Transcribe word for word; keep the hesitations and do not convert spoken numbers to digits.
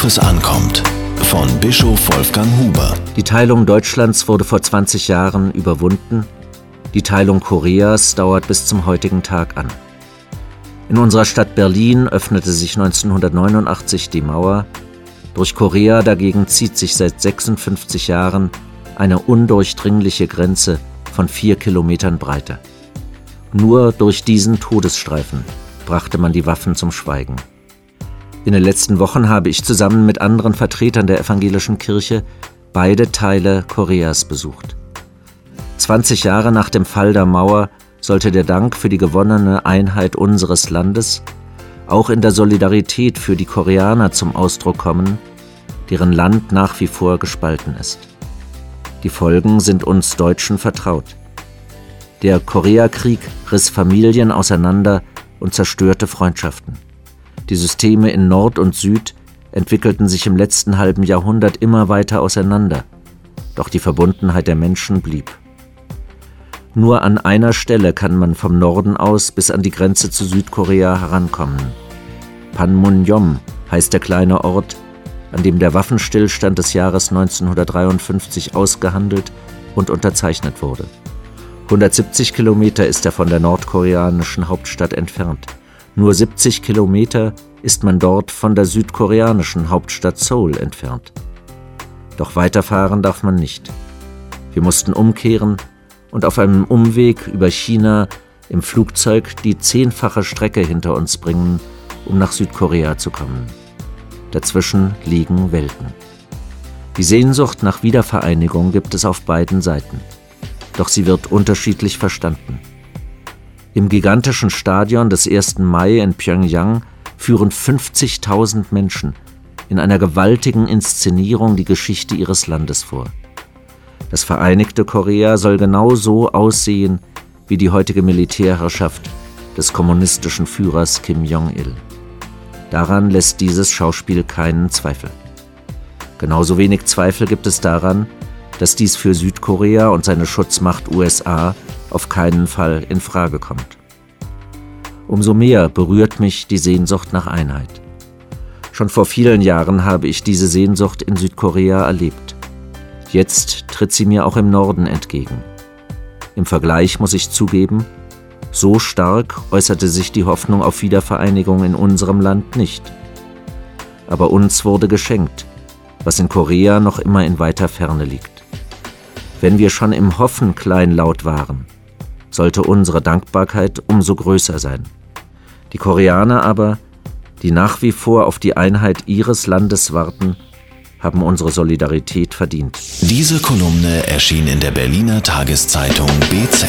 worauf es ankommt. Von Bischof Wolfgang Huber. Die Teilung Deutschlands wurde vor zwanzig Jahren überwunden. Die Teilung Koreas dauert bis zum heutigen Tag an. In unserer Stadt Berlin öffnete sich neunzehnhundertneunundachtzig die Mauer. Durch Korea dagegen zieht sich seit sechsundfünfzig Jahren eine undurchdringliche Grenze von vier Kilometern Breite. Nur durch diesen Todesstreifen brachte man die Waffen zum Schweigen. In den letzten Wochen habe ich zusammen mit anderen Vertretern der evangelischen Kirche beide Teile Koreas besucht. zwanzig Jahre nach dem Fall der Mauer sollte der Dank für die gewonnene Einheit unseres Landes auch in der Solidarität für die Koreaner zum Ausdruck kommen, deren Land nach wie vor gespalten ist. Die Folgen sind uns Deutschen vertraut. Der Koreakrieg riss Familien auseinander und zerstörte Freundschaften. Die Systeme in Nord und Süd entwickelten sich im letzten halben Jahrhundert immer weiter auseinander, doch die Verbundenheit der Menschen blieb. Nur an einer Stelle kann man vom Norden aus bis an die Grenze zu Südkorea herankommen. Panmunjom heißt der kleine Ort, an dem der Waffenstillstand des Jahres neunzehnhundertdreiundfünfzig ausgehandelt und unterzeichnet wurde. hundertsiebzig Kilometer ist er von der nordkoreanischen Hauptstadt entfernt. Nur siebzig Kilometer ist man dort von der südkoreanischen Hauptstadt Seoul entfernt. Doch weiterfahren darf man nicht. Wir mussten umkehren und auf einem Umweg über China im Flugzeug die zehnfache Strecke hinter uns bringen, um nach Südkorea zu kommen. Dazwischen liegen Welten. Die Sehnsucht nach Wiedervereinigung gibt es auf beiden Seiten. Doch sie wird unterschiedlich verstanden. Im gigantischen Stadion des ersten Mai in Pjöngjang führen fünfzigtausend Menschen in einer gewaltigen Inszenierung die Geschichte ihres Landes vor. Das vereinigte Korea soll genau so aussehen wie die heutige Militärherrschaft des kommunistischen Führers Kim Jong-il. Daran lässt dieses Schauspiel keinen Zweifel. Genauso wenig Zweifel gibt es daran, dass dies für Südkorea und seine Schutzmacht U S A auf keinen Fall in Frage kommt. Umso mehr berührt mich die Sehnsucht nach Einheit. Schon vor vielen Jahren habe ich diese Sehnsucht in Südkorea erlebt. Jetzt tritt sie mir auch im Norden entgegen. Im Vergleich muss ich zugeben, so stark äußerte sich die Hoffnung auf Wiedervereinigung in unserem Land nicht. Aber uns wurde geschenkt, was in Korea noch immer in weiter Ferne liegt. Wenn wir schon im Hoffen kleinlaut waren, sollte unsere Dankbarkeit umso größer sein. Die Koreaner aber, die nach wie vor auf die Einheit ihres Landes warten, haben unsere Solidarität verdient. Diese Kolumne erschien in der Berliner Tageszeitung B Z.